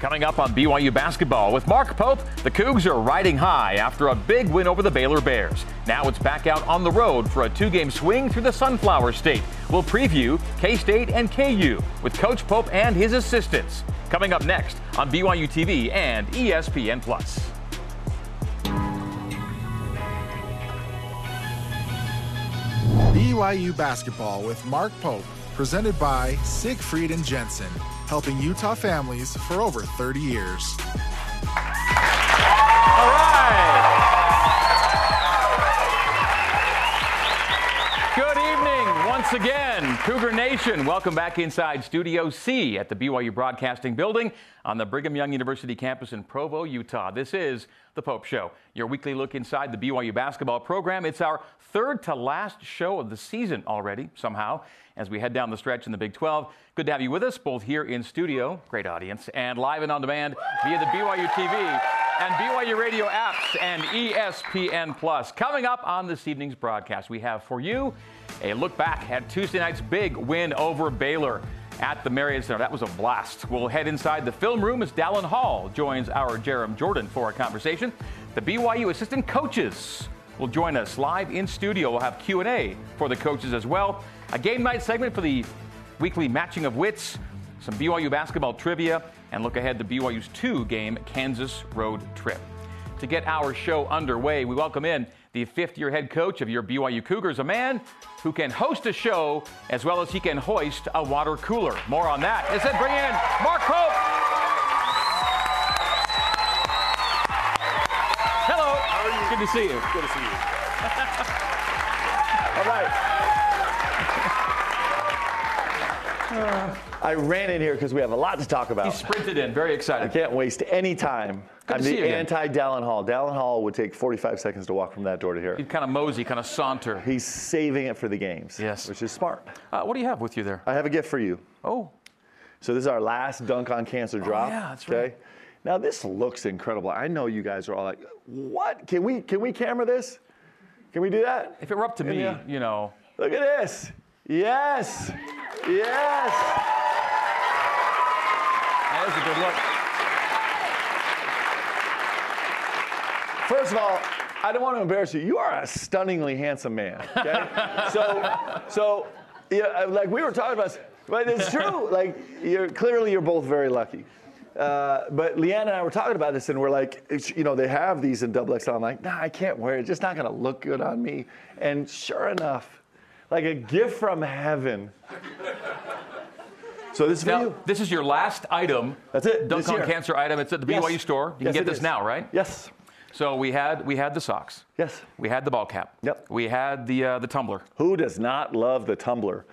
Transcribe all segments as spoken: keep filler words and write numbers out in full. Coming up on B Y U Basketball with Mark Pope, the Cougs are riding high after a big win over the Baylor Bears. Now it's back out on the road for a two-game swing through the Sunflower State. We'll preview K-State and K U with Coach Pope and his assistants. Coming up next on B Y U T V and E S P N Plus. B Y U Basketball with Mark Pope, presented by Siegfried and Jensen, helping Utah families for over thirty years. All right. Good evening once again, Cougar Nation. Welcome back inside Studio C at the B Y U Broadcasting Building on the Brigham Young University campus in Provo, Utah. This is The Pope Show, your weekly look inside the B Y U basketball program. It's our third to last show of the season already, somehow, as we head down the stretch in the Big twelve. Good to have you with us, both here in studio, great audience, and live and on demand via the B Y U T V and B Y U Radio apps and E S P N Plus. Coming up on this evening's broadcast, we have for you a look back at Tuesday night's big win over Baylor at the Marriott Center. That was a blast. We'll head inside the film room as Dallin Hall joins our Jeram Jordan for a conversation. The B Y U assistant coaches will join us live in studio. We'll have Q and A for the coaches as well. A game night segment for the weekly matching of wits, some B Y U basketball trivia, and look ahead to B Y U's two-game Kansas road trip. To get our show underway, we welcome in the fifth-year head coach of your B Y U Cougars, a man who can host a show as well as he can hoist a water cooler. More on that. As I bring in Mark Pope. Hello. How are you? Good to see you. Good to see you. All right. I ran in here because we have a lot to talk about. He sprinted in. Very excited. I can't waste any time. I'm the anti-Dallin Hall. Dallin Hall would take forty-five seconds to walk from that door to here. He's kind of mosey, kind of saunter. He's saving it for the games, yes, which is smart. Uh, what do you have with you there? I have a gift for you. Oh. So this is our last Dunk on Cancer drop. Oh, yeah, that's okay? Right. Now this looks incredible. I know you guys are all like, what? Can we can we camera this? Can we do that? If it were up to me, you know. Look at this. Yes. Yes. That was a good look. First of all, I don't want to embarrass you. You are a stunningly handsome man. Okay? so, so, yeah, like we were talking about, but it's true. Like, you're clearly you're both very lucky. Uh, but Leanne and I were talking about this, and we're like, it's, you know, they have these in double X L. I'm like, nah, I can't wear it. It's just not gonna look good on me. And sure enough, like a gift from heaven. So this is now, for you. This is your last item. That's it. Dunk on Cancer item. It's at the yes. B Y U store. You yes, can get this is. now, right? Yes. So we had we had the socks. Yes. We had the ball cap. Yep. We had the uh, the tumbler. Who does not love the tumbler?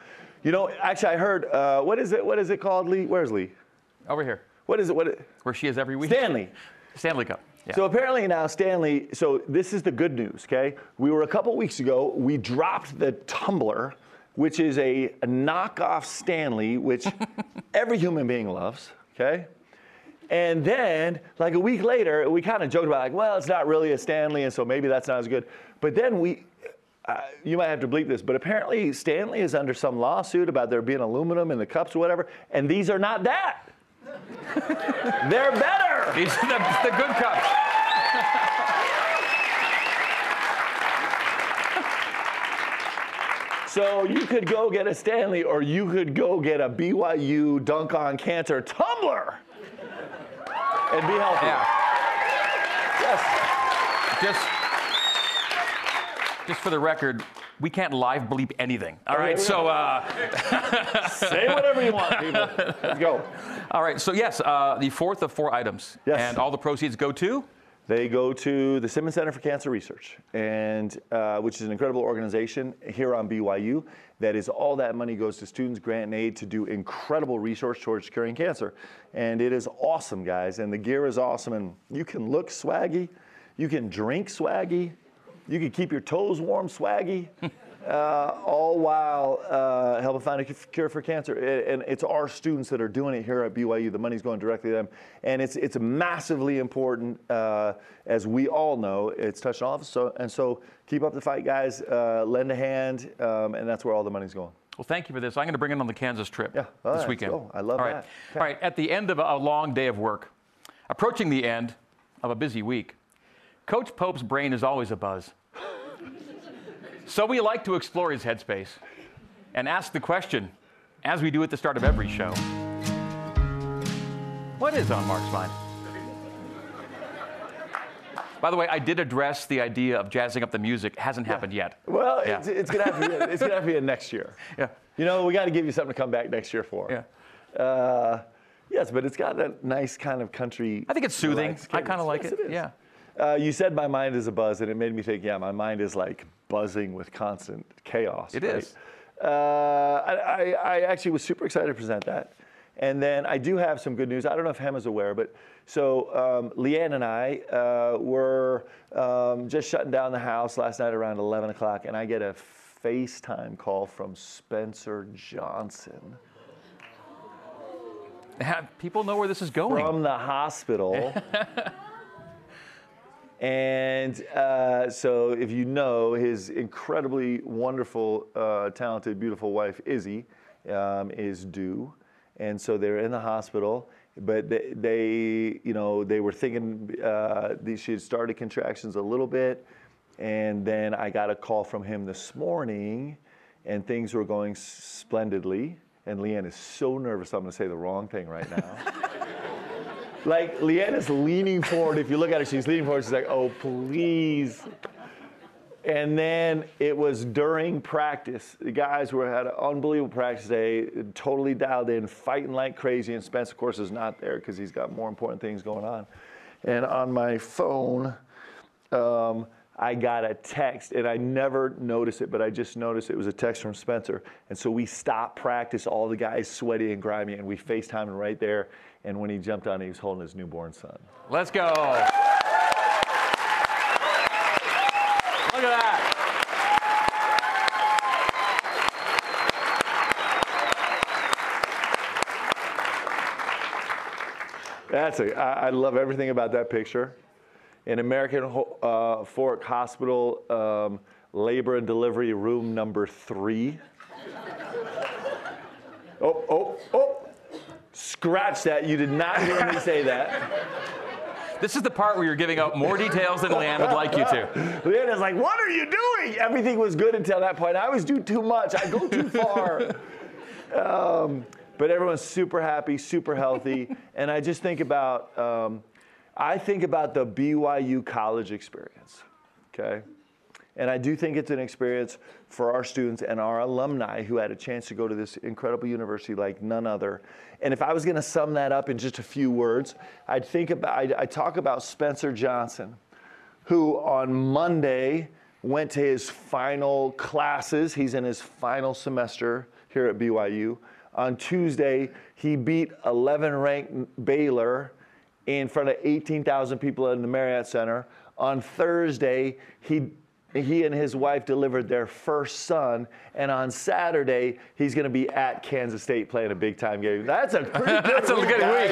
You know, actually, I heard uh, what is it? What is it called, Lee? Where's Lee? Over here. What is it? What? It, Where she is every week. Stanley. Stanley Cup. Yeah. So apparently now Stanley. So this is the good news. Okay. We were a couple weeks ago. We dropped the tumbler, which is a, a knockoff Stanley, which every human being loves. Okay. And then, like a week later, we kind of joked about, like, well, it's not really a Stanley, and so maybe that's not as good. But then we, uh, you might have to bleep this, but apparently Stanley is under some lawsuit about there being aluminum in the cups or whatever, and these are not that. They're better. These are the, the good cups. So you could go get a Stanley, or you could go get a B Y U Dunk on Cancer tumbler. And be healthy. Yeah. Yes. Just, just for the record, we can't live bleep anything. All right, so uh, say whatever you want, people. Let's go. All right, so yes, uh, the fourth of four items. Yes. And all the proceeds go to? They go to the Simmons Center for Cancer Research, and uh, which is an incredible organization here on B Y U. That is, all that money goes to students, grant, and aid to do incredible research towards curing cancer. And it is awesome, guys, and the gear is awesome, and you can look swaggy, you can drink swaggy, you can keep your toes warm swaggy, uh, all while uh, helping find a cure for cancer. And it's our students that are doing it here at B Y U. The money's going directly to them. And it's it's massively important, uh, as we all know. It's touching all of us. So, and so keep up the fight, guys. Uh, lend a hand, um, and that's where all the money's going. Well, thank you for this. I'm going to bring in on the Kansas trip yeah, this right, weekend. Oh, I love all that. Right. Okay. All right, at the end of a long day of work, Approaching the end of a busy week, Coach Pope's brain is always abuzz. So we like to explore his headspace and ask the question, as we do at the start of every show, what is on Mark's mind? By the way, I did address the idea of jazzing up the music. It hasn't yeah. happened yet. Well, yeah. it's, it's going to have to be in next year. Yeah. You know, we got to give you something to come back next year for. Yeah. Uh, yes, but it's got a nice kind of country. I think it's soothing. I kind of like yes, it. it is. Yeah. Uh, you said my mind is a buzz, and it made me think, yeah, my mind is like buzzing with constant chaos. It right? is. Uh, I, I, I actually was super excited to present that. And then I do have some good news. I don't know if Hem is aware, but so um, Leanne and I uh, were um, just shutting down the house last night around eleven o'clock, and I get a FaceTime call from Spencer Johnson. People know where this is going. From the hospital. And uh, so if you know, his incredibly wonderful, uh, talented, beautiful wife, Izzy, um, is due. And so they're in the hospital, but they, they you know, they were thinking uh, she had started contractions a little bit, and then I got a call from him this morning, and things were going splendidly. And Leanne is so nervous, I'm going to say the wrong thing right now. Like, Leanne is leaning forward. If you look at her, she's leaning forward. She's like, oh, please. And then it was during practice. The guys were had an unbelievable practice day, totally dialed in, fighting like crazy. And Spence, of course, is not there because he's got more important things going on. And on my phone, um, I got a text, and I never noticed it, but I just noticed it was a text from Spencer. And so we stopped practice, all the guys sweaty and grimy, and we FaceTimed right there. And when he jumped on, he was holding his newborn son. Let's go. Look at that. That's a, I, I love everything about that picture. In American uh, Fork Hospital, um, labor and delivery room number three. Oh, oh, oh. Scratch that. You did not hear me say that. This is the part where you're giving out more details than Leanne would like you to. Leanne is like, what are you doing? Everything was good until that point. I always do too much. I go too far. um, but everyone's super happy, super healthy. And I just think about, um, I think about the B Y U college experience, okay? And I do think it's an experience for our students and our alumni who had a chance to go to this incredible university like none other. And if I was going to sum that up in just a few words, I'd think about, I'd, I'd talk about Spencer Johnson, who on Monday went to his final classes. He's in his final semester here at B Y U. On Tuesday, he beat eleven ranked Baylor in front of eighteen thousand people in the Marriott Center. On Thursday, he He and his wife delivered their first son, and on Saturday, he's going to be at Kansas State playing a big-time game. That's a pretty good That's week, a good guys. week.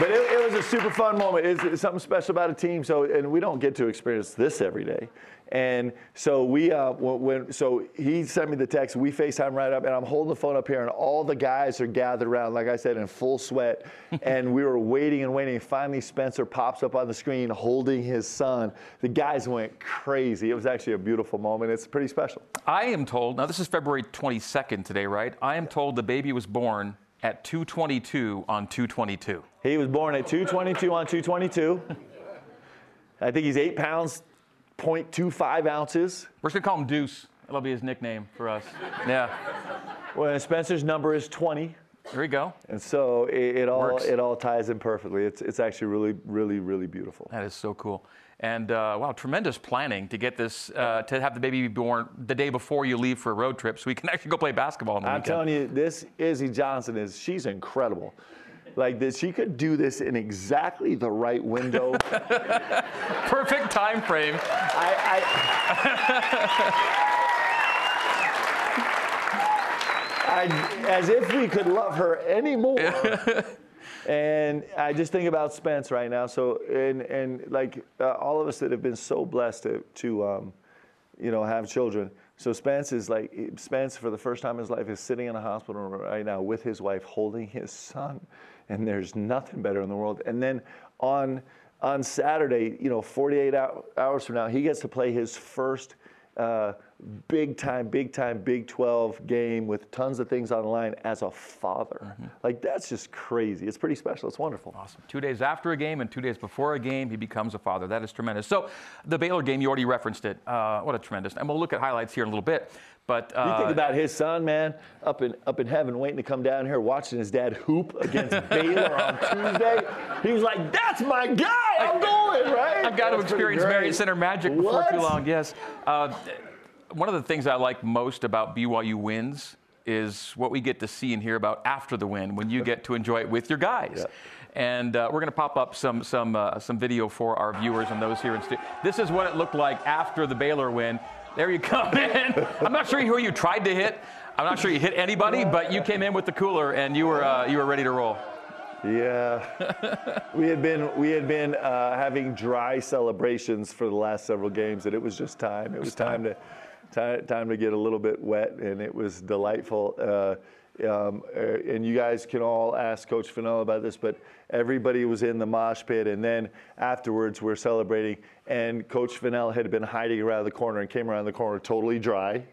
But it, it was a super fun moment. It's, it's something special about a team, so and we don't get to experience this every day. And so we, uh, when so he sent me the text, we FaceTime right up, and I'm holding the phone up here, and all the guys are gathered around, like I said, in full sweat, and we were waiting and waiting. Finally, Spencer pops up on the screen holding his son. The guys went crazy. It was actually a beautiful moment. It's pretty special. I am told, now this is February twenty-second today, right? I am told the baby was born at two twenty-two on two twenty-two. He was born at two twenty-two on two twenty-two. I think he's eight pounds. point two five ounces. We're just going to call him Deuce. That'll be his nickname for us. Yeah. Well, Spencer's number is twenty. There we go. And so it, it all Works. it all ties in perfectly. It's it's actually really, really, really beautiful. That is so cool. And uh, wow, tremendous planning to get this, uh, to have the baby be born the day before you leave for a road trip so we can actually go play basketball on the weekend. I'm telling you, this Izzy Johnson is, she's incredible. Like this, she could do this in exactly the right window. Perfect time frame. I, I, I, as if we could love her anymore. And I just think about Spence right now. So, and and like uh, all of us that have been so blessed to, to um, you know, have children. So Spence is like, Spence for the first time in his life is sitting in a hospital room right now with his wife holding his son, and there's nothing better in the world. And then on on Saturday, you know, forty-eight hours from now, he gets to play his first uh, big time, big time Big twelve game with tons of things on the line as a father. Mm-hmm. Like, that's just crazy. It's pretty special. It's wonderful. Awesome. Two days after a game and two days before a game, he becomes a father. That is tremendous. So the Baylor game, you already referenced it. Uh, what a tremendous. And we'll look at highlights here in a little bit. But uh, you think about his son, man, up in up in heaven, waiting to come down here, watching his dad hoop against Baylor on Tuesday. He was like, "That's my guy. I'm going right." I've got That's to experience Marriott Center magic before what? too long. Yes. Uh, one of the things I like most about B Y U wins is what we get to see and hear about after the win, when you get to enjoy it with your guys. Yeah. And uh, we're going to pop up some some uh, some video for our viewers and those here in studio. This is what it looked like after the Baylor win. There you come in. I'm not sure who you tried to hit. I'm not sure you hit anybody, but you came in with the cooler and you were uh, you were ready to roll. Yeah, we had been we had been uh, having dry celebrations for the last several games, and it was just time. It was time to time, time to get a little bit wet, and it was delightful. Uh, Um, and you guys can all ask Coach Fennell about this, but everybody was in the mosh pit, and then afterwards we're celebrating, and Coach Fennell had been hiding around the corner and came around the corner totally dry.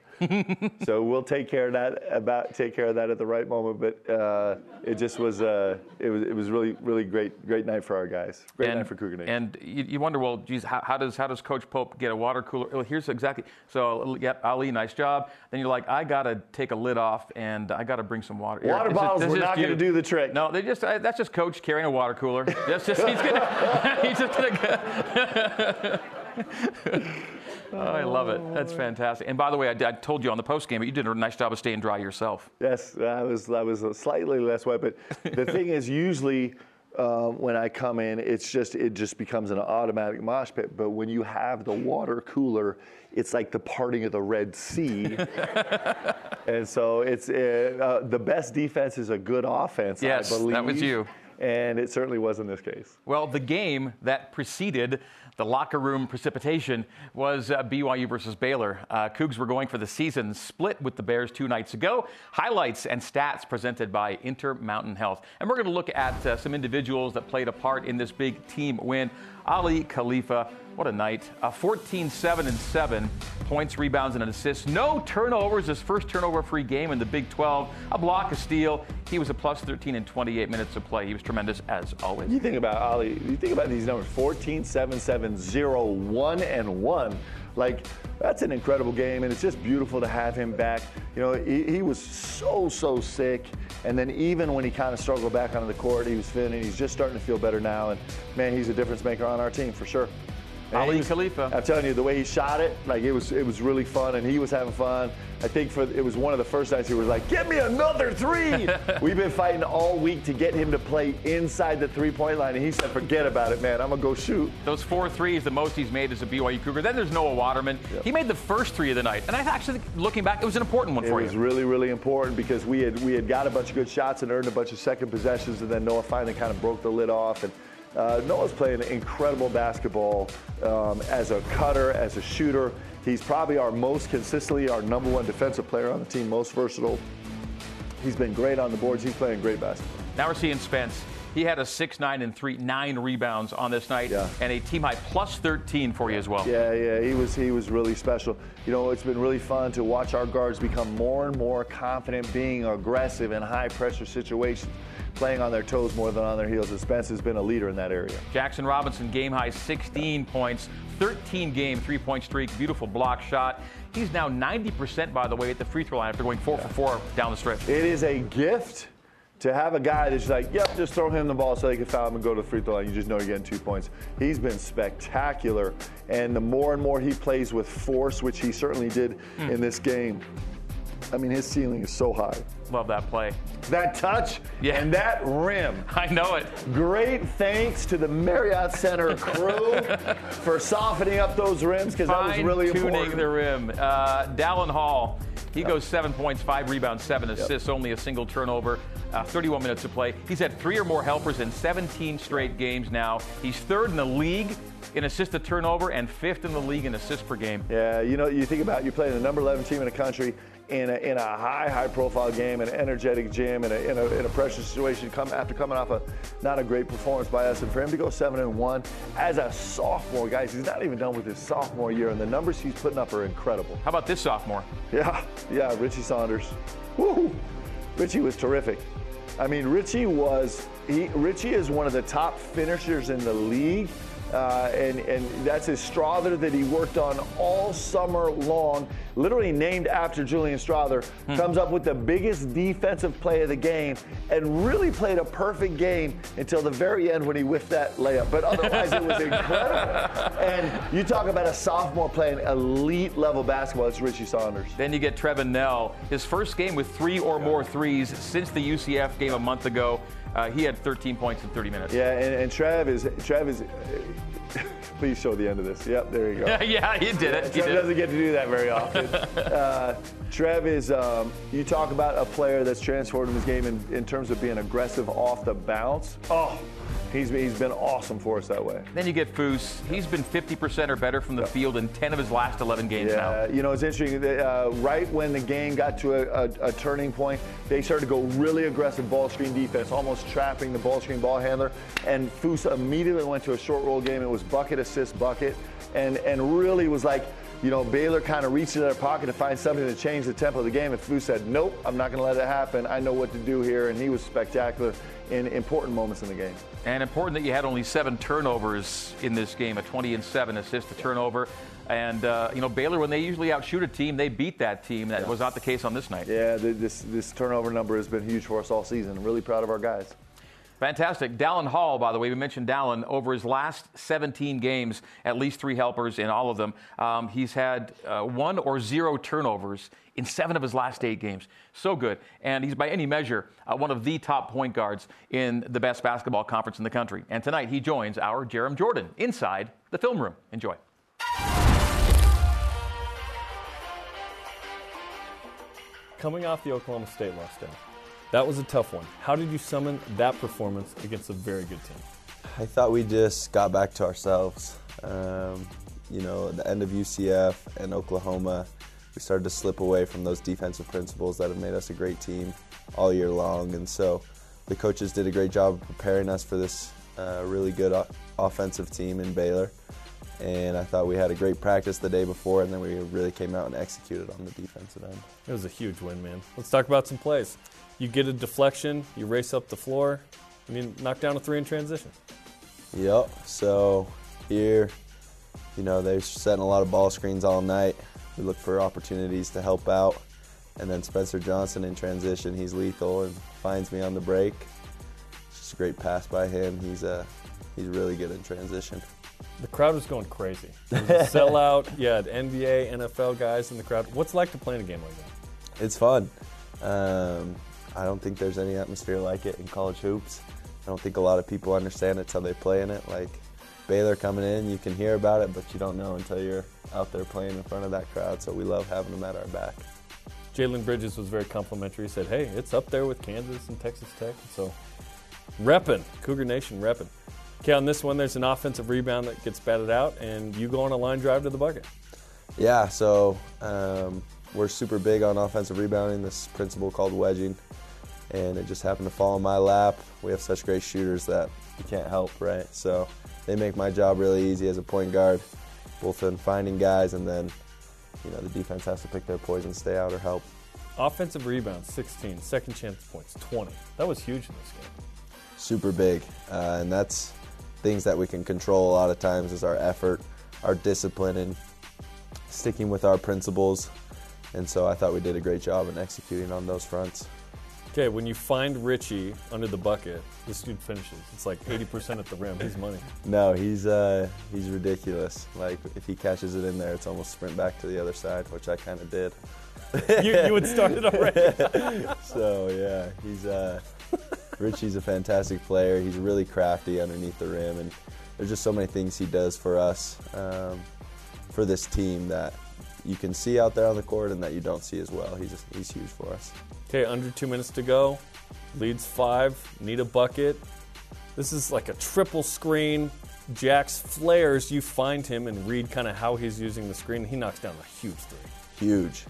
So we'll take care of that about take care of that at the right moment. But uh, it just was uh, it was it was really really great great night for our guys. Great and, night for Cougar Nation. And you, you wonder, well, geez, how, how does how does Coach Pope get a water cooler? Well, here's exactly. So yeah, Ali, nice job. Then you're like, I gotta take a lid off and I gotta bring some water. Water it's bottles just, were not gonna do the trick. No, they just I, that's just Coach carrying a water cooler. That's just he's gonna he's just gonna. Oh, I love it. That's fantastic. And by the way, I, I told you on the post game, but you did a nice job of staying dry yourself. Yes, I was. I was slightly less wet, but the thing is, usually uh, when I come in, it's just it just becomes an automatic mosh pit. But when you have the water cooler, it's like the parting of the Red Sea. And so it's uh, uh, the best defense is a good offense. Yes, I believe. That was you. And it certainly was in this case. Well, the game that preceded the locker room precipitation was uh, B Y U versus Baylor. Uh, Cougs were going for the season split with the Bears two nights ago. Highlights and stats presented by Intermountain Health. And we're going to look at uh, some individuals that played a part in this big team win. Ali Khalifa, what a night. Uh, fourteen, seven, and seven. Points, rebounds, and an assist. No turnovers. His first turnover-free game in the Big twelve. A block, a steal. He was a plus thirteen in twenty-eight minutes of play. He was tremendous, as always. You think about Ali. You think about these numbers. fourteen, seven, seven, zero, one, and one. Like, that's an incredible game, and it's just beautiful to have him back. You know, he, he was so, so sick. And then even when he kind of struggled back onto the court, he was thin, and he's just starting to feel better now. And, man, he's a difference maker on our team for sure. And Ali was, Khalifa. I'm telling you, the way he shot it, like it was, it was really fun, and he was having fun. I think for it was one of the first nights he was like, "Give me another three." We've been fighting all week to get him to play inside the three-point line, and he said, "Forget about it, man. I'm gonna go shoot." Those four threes, the most he's made as a B Y U Cougar. Then there's Noah Waterman. Yep. He made the first three of the night, and I actually, looking back, it was an important one it for you. It was really, really important because we had we had got a bunch of good shots and earned a bunch of second possessions, and then Noah finally kind of broke the lid off and. Uh, Noah's playing incredible basketball um, as a cutter, as a shooter. He's probably our most consistently our number one defensive player on the team, most versatile. He's been great on the boards. He's playing great basketball. Now we're seeing Spence. He had a six, nine, and three, nine rebounds on this night, yeah. And a team-high plus thirteen for you as well. Yeah, yeah, he was he was really special. You know, it's been really fun to watch our guards become more and more confident, being aggressive in high-pressure situations, playing on their toes more than on their heels. And Spence has been a leader in that area. Jackson Robinson, game-high sixteen points, thirteen-game three-point streak, beautiful block shot. He's now ninety percent, by the way, at the free-throw line after going four yeah. for four down the stretch. It is a gift. To have a guy that's like, yep, just throw him the ball so they can foul him and go to the free throw line, you just know you're getting two points. He's been spectacular. And the more and more he plays with force, which he certainly did mm. in this game, I mean, his ceiling is so high. Love that play. That touch yeah. and that rim. I know it. Great thanks to the Marriott Center crew for softening up those rims because that was really important. Fine tuning the rim. Uh, Dallin Hall. He goes seven points, five rebounds, seven assists, yep. only a single turnover, uh, thirty-one minutes to play. He's had three or more helpers in seventeen straight games now. He's third in the league in assist to turnover and fifth in the league in assists per game. Yeah, you know, you think about you're playing the number eleven team in the country in a, in a high, high-profile game, an energetic gym, in a, in a, in a pressure situation come after coming off a not a great performance by us. And for him to go seven and one as a sophomore, guys, he's not even done with his sophomore year, and the numbers he's putting up are incredible. How about this sophomore? Yeah, yeah, Richie Saunders. Woo! Richie was terrific. I mean, Richie was he, Richie is one of the top finishers in the league. Uh, and, and that's his Strother that he worked on all summer long, literally named after Julian Strother, hmm. comes up with the biggest defensive play of the game and really played a perfect game until the very end when he whiffed that layup. But otherwise, it was incredible. And you talk about a sophomore playing elite-level basketball, it's Richie Saunders. Then you get Trevin Knell, his first game with three or more threes since the U C F game a month ago. Uh, he had thirteen points in thirty minutes. Yeah, and, and Trev is Trev is. Uh, please show the end of this. Yep, there you go. yeah, he did yeah, it. Trev he did doesn't it. get to do that very often. uh, Trev is. Um, you talk about a player that's transformed his game in, in terms of being aggressive off the bounce. Oh, he's he's been awesome for us that way. Then you get Foose. Yep. He's been fifty percent or better from the yep. field in ten of his last eleven games yeah, now. You know, it's interesting. That, uh, right when the game got to a, a, a turning point, they started to go really aggressive ball screen defense, almost trapping the ball screen ball handler, and Foose immediately went to a short roll game. It was bucket assist bucket, and and really was like, you know, Baylor kind of reached into their pocket to find something to change the tempo of the game, and Foose said, nope, I'm not going to let it happen. I know what to do here, and he was spectacular in important moments in the game. And important that you had only seven turnovers in this game, a twenty and seven assist to turnover. And, uh, you know, Baylor, when they usually outshoot a team, they beat that team. That yeah. was not the case on this night. Yeah, this, this turnover number has been huge for us all season. I'm really proud of our guys. Fantastic. Dallin Hall, by the way, we mentioned Dallin. Over his last seventeen games, at least three helpers in all of them. Um, he's had uh, one or zero turnovers in seven of his last eight games. So good. And he's, by any measure, uh, one of the top point guards in the best basketball conference in the country. And tonight he joins our Jeram Jordan inside the film room. Enjoy. Coming off the Oklahoma State loss, down, that was a tough one. How did you summon that performance against a very good team? I thought we just got back to ourselves. Um, you know, at the end of U C F and Oklahoma, we started to slip away from those defensive principles that have made us a great team all year long. And so the coaches did a great job of preparing us for this uh, really good o- offensive team in Baylor. And I thought we had a great practice the day before, and then we really came out and executed on the defensive end. It was a huge win, man. Let's talk about some plays. You get a deflection, you race up the floor, and you knock down a three in transition. Yep. So here, you know, they're setting a lot of ball screens all night. We look for opportunities to help out. And then Spencer Johnson in transition, he's lethal and finds me on the break. It's just a great pass by him. He's a, he's really good in transition. The crowd was going crazy. It was a sellout. Yeah, the N B A, N F L guys in the crowd. What's it like to play in a game like that? It's fun. Um, I don't think there's any atmosphere like it in college hoops. I don't think a lot of people understand it until they play in it. Like Baylor coming in, you can hear about it, but you don't know until you're out there playing in front of that crowd. So we love having them at our back. Jalen Bridges was very complimentary. He said, hey, it's up there with Kansas and Texas Tech. So repping, Cougar Nation repping. Okay, on this one, there's an offensive rebound that gets batted out, and you go on a line drive to the bucket. Yeah, so um, we're super big on offensive rebounding, this principle called wedging, and it just happened to fall on my lap. We have such great shooters that you can't help, right? So they make my job really easy as a point guard, both in finding guys and then, you know, the defense has to pick their poison, stay out or help. Offensive rebounds, sixteen, second chance points, twenty. That was huge in this game. Super big, uh, and that's things that we can control a lot of times is our effort, our discipline, and sticking with our principles. And so I thought we did a great job in executing on those fronts. Okay, when you find Richie under the bucket, this dude finishes. It's like eighty percent at the rim. He's money. No, he's uh, he's ridiculous. Like, if he catches it in there, it's almost sprint back to the other side, which I kind of did. you, you would start it already. So, yeah, he's... Uh, Richie's a fantastic player. He's really crafty underneath the rim, and there's just so many things he does for us, um, for this team that you can see out there on the court and that you don't see as well. He's just, he's huge for us. Okay, under two minutes to go. Leads five. Need a bucket. This is like a triple screen. Jax flares. You find him and read kind of how he's using the screen. He knocks down a huge three. Huge.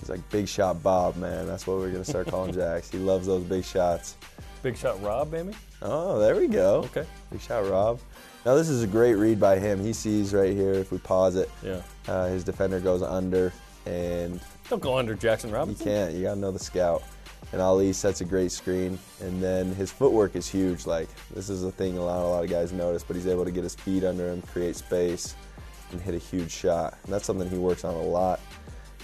He's like Big Shot Bob, man. That's what we're going to start calling Jax. He loves those big shots. Big Shot Rob, maybe? Oh, there we go. Okay. Big Shot Rob. Now, this is a great read by him. He sees right here, if we pause it, yeah. uh, his defender goes under. And don't go under, Jackson Robinson. You can't. You got to know the scout. And Ali sets a great screen. And then his footwork is huge. Like, this is a thing a lot, a lot of guys notice, but he's able to get his feet under him, create space, and hit a huge shot. And that's something he works on a lot.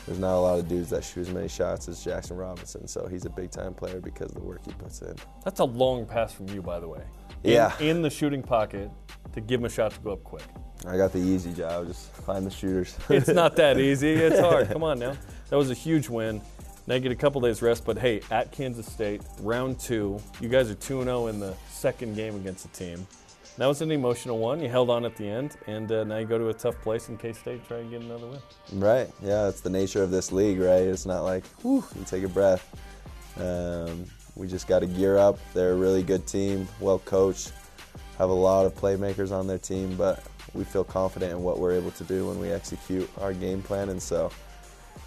There's not a lot of dudes that shoot as many shots as Jackson Robinson, so he's a big-time player because of the work he puts in. That's a long pass from you, by the way. In, yeah. In the shooting pocket to give him a shot to go up quick. I got the easy job. Just find the shooters. It's not that easy. It's hard. Come on now. That was a huge win. Now you get a couple days rest, but hey, at Kansas State, round two. You guys are two and oh in the second game against the team. That was an emotional one. You held on at the end, and uh, now you go to a tough place in K-State, try and get another win. Right. Yeah, it's the nature of this league, right? It's not like, whew, you take a breath. Um, we just got to gear up. They're a really good team, well coached, have a lot of playmakers on their team, but we feel confident in what we're able to do when we execute our game plan, and so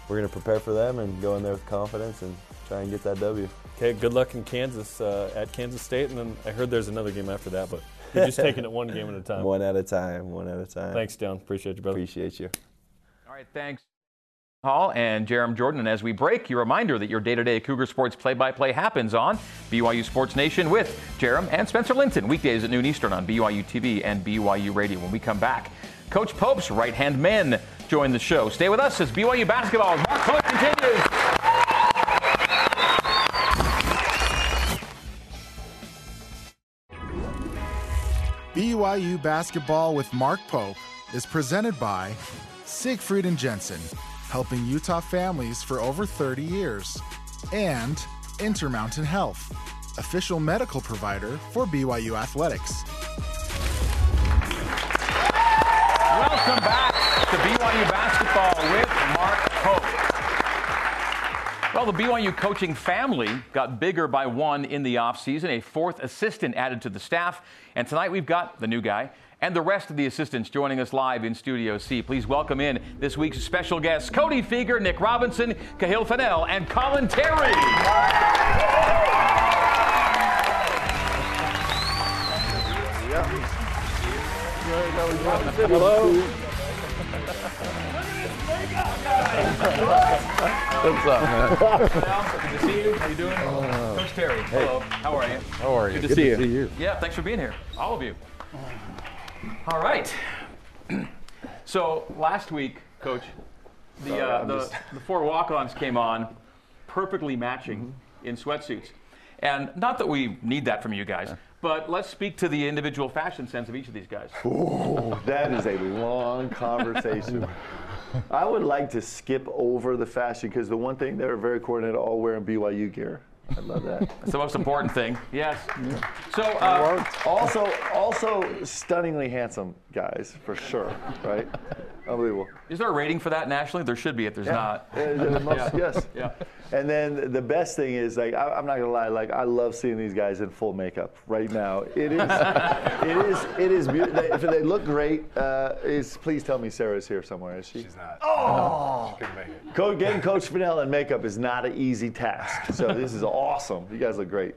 we're going to prepare for them and go in there with confidence and try and get that W. Okay, good luck in Kansas, uh, at Kansas State, and then I heard there's another game after that, but you're just taking it one game at a time. One at a time, one at a time. Thanks, Dallin. Appreciate you, brother. Appreciate you. All right, thanks, Hall and Jeram Jordan. And as we break, your reminder that your day-to-day Cougar sports play-by-play happens on B Y U Sports Nation with Jeram and Spencer Linton, weekdays at noon Eastern on B Y U T V and B Y U Radio. When we come back, Coach Pope's right-hand men join the show. Stay with us as B Y U basketball. Mark Pope continues. B Y U Basketball with Mark Pope is presented by Siegfried and Jensen, helping Utah families for over thirty years, and Intermountain Health, official medical provider for B Y U Athletics. Welcome back to B Y U Basketball with Mark Pope. Well, the B Y U coaching family got bigger by one in the offseason, a fourth assistant added to the staff. And tonight we've got the new guy and the rest of the assistants joining us live in Studio C. Please welcome in this week's special guests, Cody Fueger, Nick Robinson, Kahil Fennell, and Colin Terry. Hello. What's up, man? Good to see you. How you doing? Uh, Coach Terry, hey. Hello. How are you? How are you? Good to, Good see, to you. see you. Yeah, thanks for being here, all of you. All right. So last week, Coach, the Sorry, uh, the, just... the four walk-ons came on, perfectly matching mm-hmm. in sweatsuits, and not that we need that from you guys. Yeah. But let's speak to the individual fashion sense of each of these guys. Ooh, that is a long conversation. I would like to skip over the fashion because the one thing they're very coordinated, all wearing B Y U gear. I love that. That's the most important thing. Yes. Yeah. So uh, also, also stunningly handsome guys for sure, right? Unbelievable. Is there a rating for that nationally? There should be. If there's yeah. not, the most, yeah. yes. Yeah. And then the best thing is, like, I, I'm not gonna lie, like, I love seeing these guys in full makeup right now. It is, it is, it is beautiful. They, if they look great, uh, is please tell me Sarah's here somewhere. Is she? She's not. Oh. No, she couldn't make it. Co- getting Coach Fennell in makeup is not an easy task. So this is awesome. You guys look great.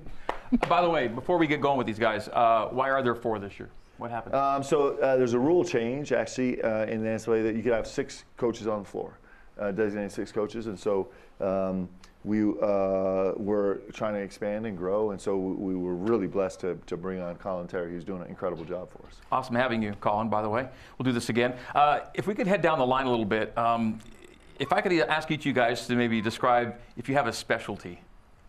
By the way, before we get going with these guys, uh, why are there four this year? What happened? Um, so uh, there's a rule change, actually, uh, in the N C double A that you could have six coaches on the floor, uh, designated six coaches. And so um, we uh, were trying to expand and grow. And so we were really blessed to, to bring on Colin Terry, who's doing an incredible job for us. Awesome having you, Colin, by the way. We'll do this again. Uh, if we could head down the line a little bit, um, if I could ask each of you guys to maybe describe if you have a specialty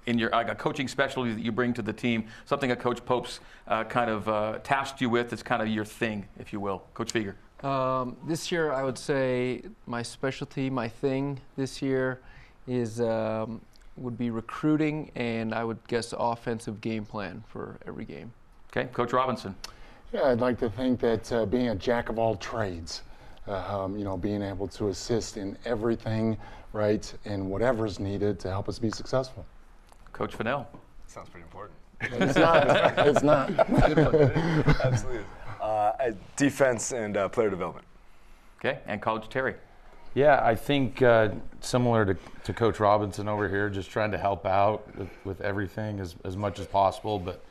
in your like a coaching specialty that you bring to the team, something that Coach Pope's uh, kind of uh, tasked you with, that's kind of your thing, if you will. Coach Fueger. Um, this year, I would say my specialty, my thing this year is um, would be recruiting, and I would guess offensive game plan for every game. Okay, Coach Robinson. Yeah, I'd like to think that uh, being a jack of all trades, uh, um, you know, being able to assist in everything, right, and whatever's needed to help us be successful. Coach Fennell. Sounds pretty important. It's not. It's not. Absolutely. Uh, defense and uh, player development. Okay, and Coach Terry. Yeah, I think uh, similar to, to Coach Robinson over here, just trying to help out with, with everything as, as much as possible, but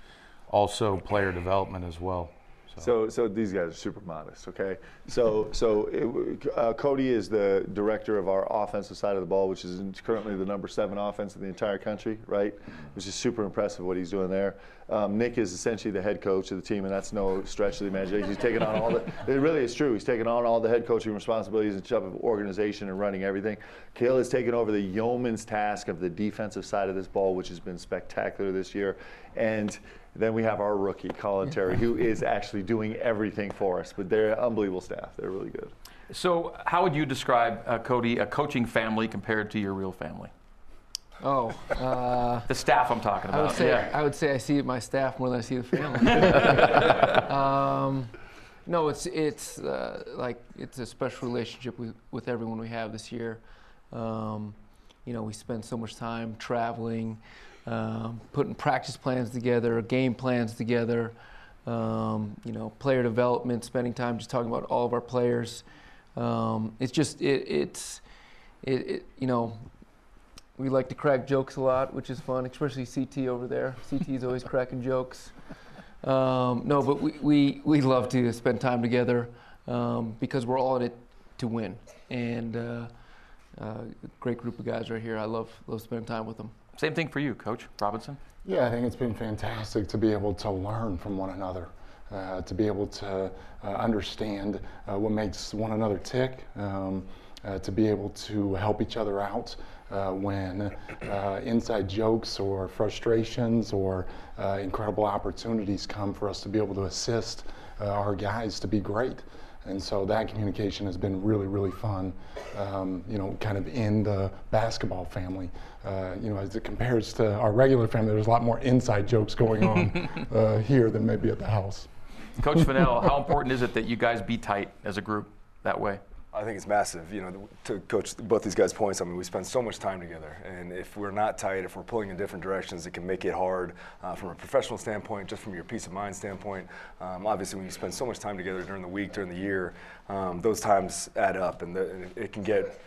also player development as well. So, so, so these guys are super modest, okay? So, so it, uh, Cody is the director of our offensive side of the ball, which is currently the number seven offense in the entire country, right? Which is super impressive what he's doing there. Um, Nick is essentially the head coach of the team, and that's no stretch of the imagination. He's taken on all the, it really is true. He's taken on all the head coaching responsibilities and stuff of organization and running everything. Kahil has taken over the yeoman's task of the defensive side of this ball, which has been spectacular this year. And then we have our rookie, Colin Terry, who is actually doing everything for us. But they're unbelievable staff. They're really good. So how would you describe, uh, Cody, a coaching family compared to your real family? Oh. Uh, the staff I'm talking about. I would say, yeah. I would say I see my staff more than I see the family. um, no, it's, it's uh, like it's a special relationship with, with everyone we have this year. Um, you know, we spend so much time traveling. Um, putting practice plans together, game plans together, um, you know, player development, spending time just talking about all of our players. Um, it's just, it, it's, it, it, you know, we like to crack jokes a lot, which is fun, especially C T over there. C T is always cracking jokes. Um, no, but we, we, we love to spend time together um, because we're all in it to win. And uh, uh, great group of guys right here. I love, love spending time with them. Same thing for you, Coach Robinson. Yeah, I think it's been fantastic to be able to learn from one another, uh, to be able to uh, understand uh, what makes one another tick, um, uh, to be able to help each other out uh, when uh, inside jokes or frustrations or uh, incredible opportunities come for us to be able to assist uh, our guys to be great. And so that communication has been really, really fun, um, you know, kind of in the basketball family. Uh, you know, as it compares to our regular family, there's a lot more inside jokes going on uh, here than maybe at the house. Coach Fennell, how important is it that you guys be tight as a group that way? I think it's massive. You know, to Coach, both these guys' points, I mean, we spend so much time together. And if we're not tight, if we're pulling in different directions, it can make it hard uh, from a professional standpoint, just from your peace of mind standpoint. Um, obviously, when you spend so much time together during the week, during the year, um, those times add up, and, the, and it can get,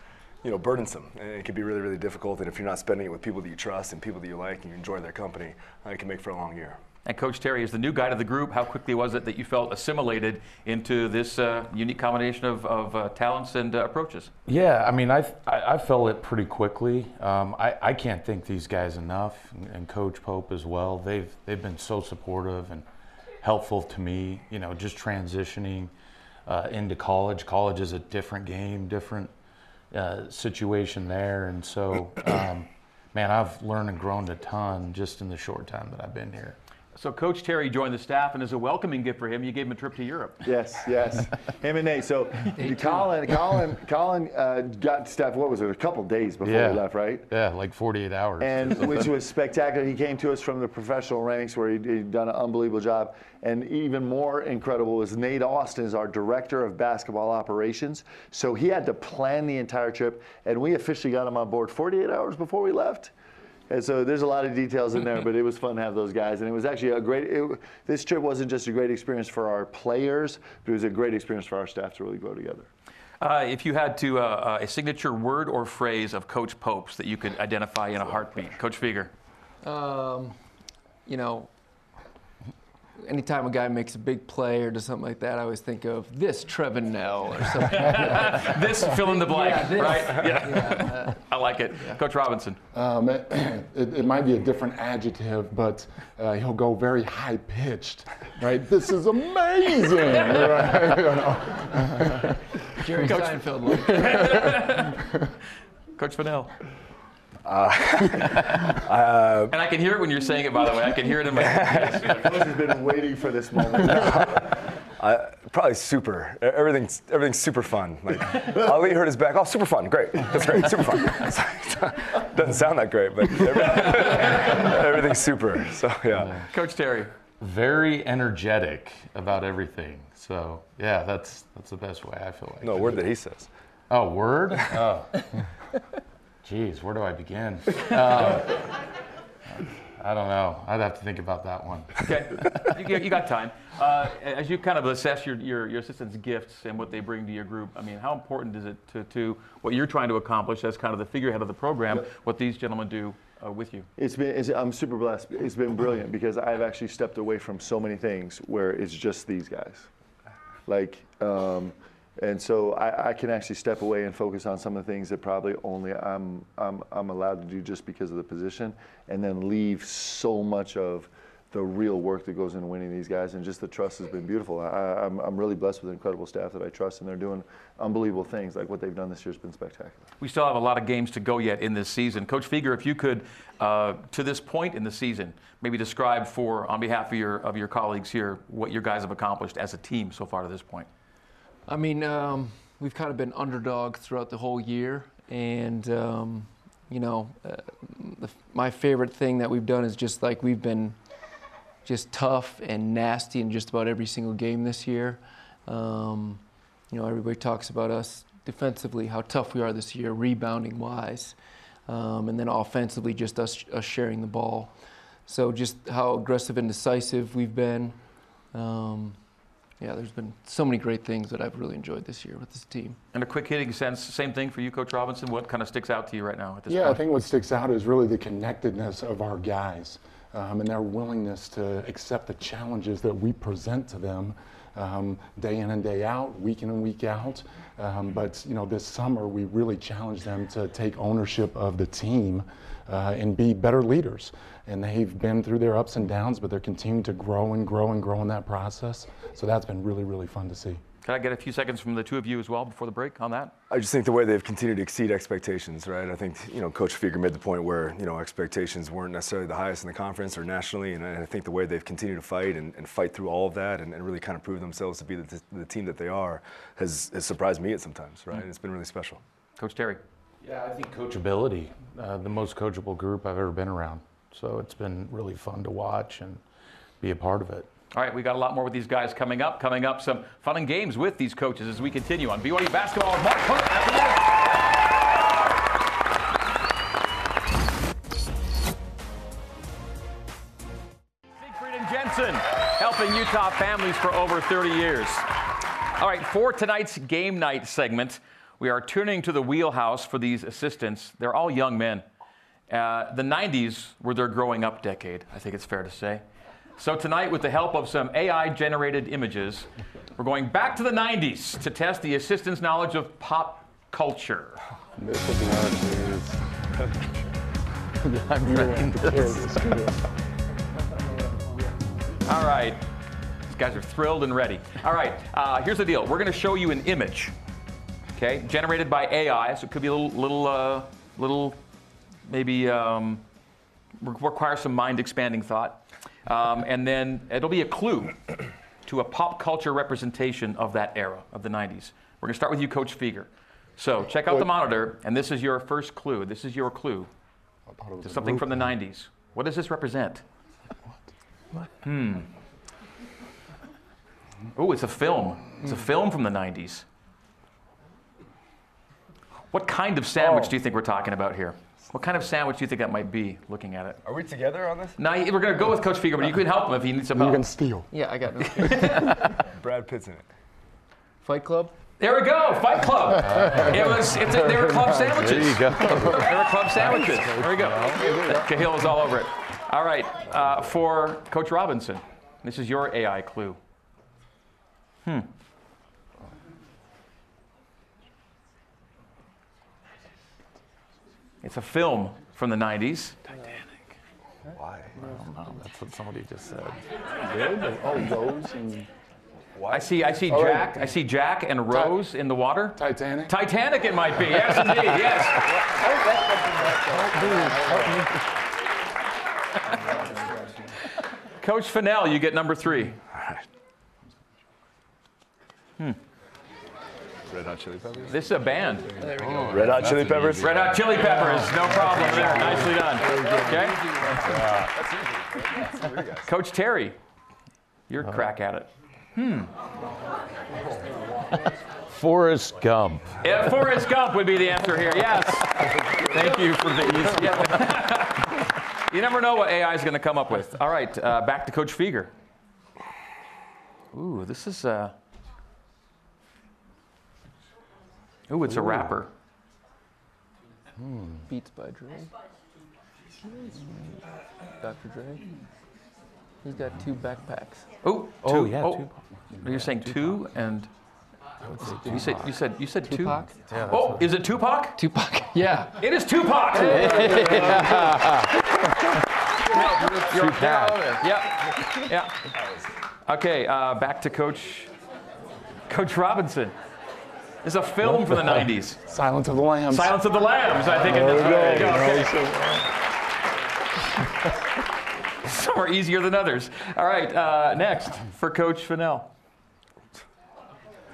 you know, burdensome. And it can be really, really difficult. And if you're not spending it with people that you trust and people that you like and you enjoy their company, uh, it can make for a long year. And Coach Terry, as the new guy to the group, how quickly was it that you felt assimilated into this uh, unique combination of, of uh, talents and uh, approaches? Yeah, I mean, I, I, I felt it pretty quickly. Um, I, I can't thank these guys enough, and, and Coach Pope as well. They've, they've been so supportive and helpful to me, you know, just transitioning uh, into college. College is a different game, different uh, situation there, and so, um, man, I've learned and grown a ton just in the short time that I've been here. So Coach Terry joined the staff, and as a welcoming gift for him, you gave him a trip to Europe. Yes, yes. Him and Nate. So Colin, Colin, Colin uh, got staff. What was it? A couple days before yeah. he left, right? Yeah, like forty-eight hours. And which was spectacular. He came to us from the professional ranks, where he'd, he'd done an unbelievable job. And even more incredible is Nate Austin is our director of basketball operations. So he had to plan the entire trip, and we officially got him on board forty-eight hours before we left. And so there's a lot of details in there, but it was fun to have those guys. And it was actually a great, it, this trip wasn't just a great experience for our players, but it was a great experience for our staff to really grow together. Uh, if you had to, uh, uh, a signature word or phrase of Coach Pope's that you could identify in a heartbeat. Coach Fueger. Um, you know, anytime a guy makes a big play or does something like that, I always think of this Trevin Knell or something like that. This fill in the blank, yeah, right? Yeah. Yeah. I like it. Yeah. Coach Robinson. Um, it, it, it might be a different adjective, but uh, he'll go very high-pitched, right? This is amazing! Right? You know. Jerry Coach Seinfeld. Coach Fennell. Uh, uh, and I can hear it when you're saying it, by the way. I can hear it in my voice. I've been waiting for this moment. uh, probably super. Everything's, everything's super fun. Like, Ali hurt his back. Oh, super fun. Great. That's great. Super fun. Doesn't sound that great, but everything, everything's super. So, yeah. Coach Terry. very energetic about everything. So yeah, that's that's the best way I feel like. No, word that he says. Oh, word? Oh. Jeez, where do I begin? Uh, I don't know. I'd have to think about that one. Okay, you, you got time. Uh, as you kind of assess your, your, your assistants' gifts and what they bring to your group, I mean, how important is it to, to what you're trying to accomplish as kind of the figurehead of the program, yep. what these gentlemen do uh, with you? It's been, it's, I'm super blessed. It's been brilliant because I've actually stepped away from so many things where it's just these guys. Like, um, and so I, I can actually step away and focus on some of the things that probably only I'm, I'm, I'm allowed to do just because of the position, and then leave so much of the real work that goes into winning these guys, and just the trust has been beautiful. I, I'm, I'm really blessed with an incredible staff that I trust, and they're doing unbelievable things. Like what they've done this year has been spectacular. We still have a lot of games to go yet in this season. Coach Fueger, if you could, uh, to this point in the season, maybe describe for, on behalf of your, of your colleagues here, what your guys have accomplished as a team so far to this point. I mean, um, we've kind of been underdog throughout the whole year, and um, you know, uh, the, my favorite thing that we've done is just like we've been just tough and nasty in just about every single game this year. Um, you know, everybody talks about us defensively, how tough we are this year, rebounding wise, um, and then offensively, just us, us sharing the ball. So just how aggressive and decisive we've been. Um, Yeah, there's been so many great things that I've really enjoyed this year with this team. In a quick hitting sense, same thing for you, Coach Robinson. What kind of sticks out to you right now at this yeah, point? I think what sticks out is really the connectedness of our guys um, and their willingness to accept the challenges that we present to them um, day in and day out, week in and week out. Um, but, you know, this summer we really challenged them to take ownership of the team uh, and be better leaders. And they've been through their ups and downs, but they're continuing to grow and grow and grow in that process. So that's been really, really fun to see. Can I get a few seconds from the two of you as well before the break on that? I just think the way they've continued to exceed expectations, right? I think, you know, Coach Fueger made the point where, you know, expectations weren't necessarily the highest in the conference or nationally, and I think the way they've continued to fight and, and fight through all of that and, and really kind of prove themselves to be the, the team that they are has, has surprised me at sometimes, right? Mm-hmm. It's been really special. Coach Terry. Yeah, I think coachability, uh, the most coachable group I've ever been around. So it's been really fun to watch and be a part of it. All right, we got a lot more with these guys coming up. Coming up, some fun and games with these coaches as we continue on B Y U Basketball with Mark Pope after this. Siegfried and Jensen, helping Utah families for over thirty years. All right, for tonight's game night segment, we are turning to the wheelhouse for these assistants. They're all young men. Uh, the nineties were their growing up decade, I think it's fair to say. So tonight, with the help of some A I-generated images, we're going back to the nineties to test the assistant's knowledge of pop culture. This will be hard to use. I'm wrecking this. All right. These guys are thrilled and ready. All right, uh, here's the deal. We're going to show you an image, okay, generated by A I, so it could be a little, little, uh, little... maybe um, require some mind-expanding thought. Um, and then it'll be a clue to a pop culture representation of that era, of the nineties. We're going to start with you, Coach Fueger. So check out the monitor, and this is your first clue. This is your clue to something from the nineties. What does this represent? What? Hmm. Oh, it's a film. It's a film from the nineties. What kind of sandwich do you think we're talking about here? What kind of sandwich do you think that might be, looking at it? Are we together on this? No, we're going to go with Coach Fueger, but you can help him if he needs some help. You can steal. Yeah, I got it. Brad Pitt's in it. Fight Club? There we go, Fight Club. it was, it's a, they were club sandwiches. There you go. They were club sandwiches. There we go. Kahil is all over it. All right, uh, for Coach Robinson, this is your A I clue. Hmm. It's a film from the nineties. Titanic. Why? I don't know. That's what somebody just said. Oh, Rose and what? I see. I see Jack. I see Jack and Rose in the water. Titanic. Titanic. It might be. Yes, indeed. Yes. Coach Fennell, you get number three. All right. Hmm. Red Hot Chili Peppers? This is a band. There we go. Red Hot Chili Peppers? Red Hot Chili Peppers, no problem there. Nicely done. Okay? Coach Terry, Your uh, crack at it. Hmm. Forrest Gump. Yeah, Forrest Gump would be the answer here, yes. Thank you for the easy one. You never know what A I is going to come up with. All right, uh, back to Coach Fueger. Ooh, this is uh... Ooh, it's Ooh. a rapper. Hmm. Beats by Dre. Doctor Dre. He's got two backpacks. Ooh, two. Oh, yeah, oh. Two. You're saying two and... You said you said you said Tupac. Two. Yeah, oh, right. Is it Tupac? Tupac. Yeah. It is Tupac. Yeah. Yeah. Okay. Uh, back to Coach Coach Robinson. It's a film from the nineties. Silence of the Lambs. Silence of the Lambs. I think. There, it there go. Okay. Some are easier than others. All right. Uh, next for Coach Fennell.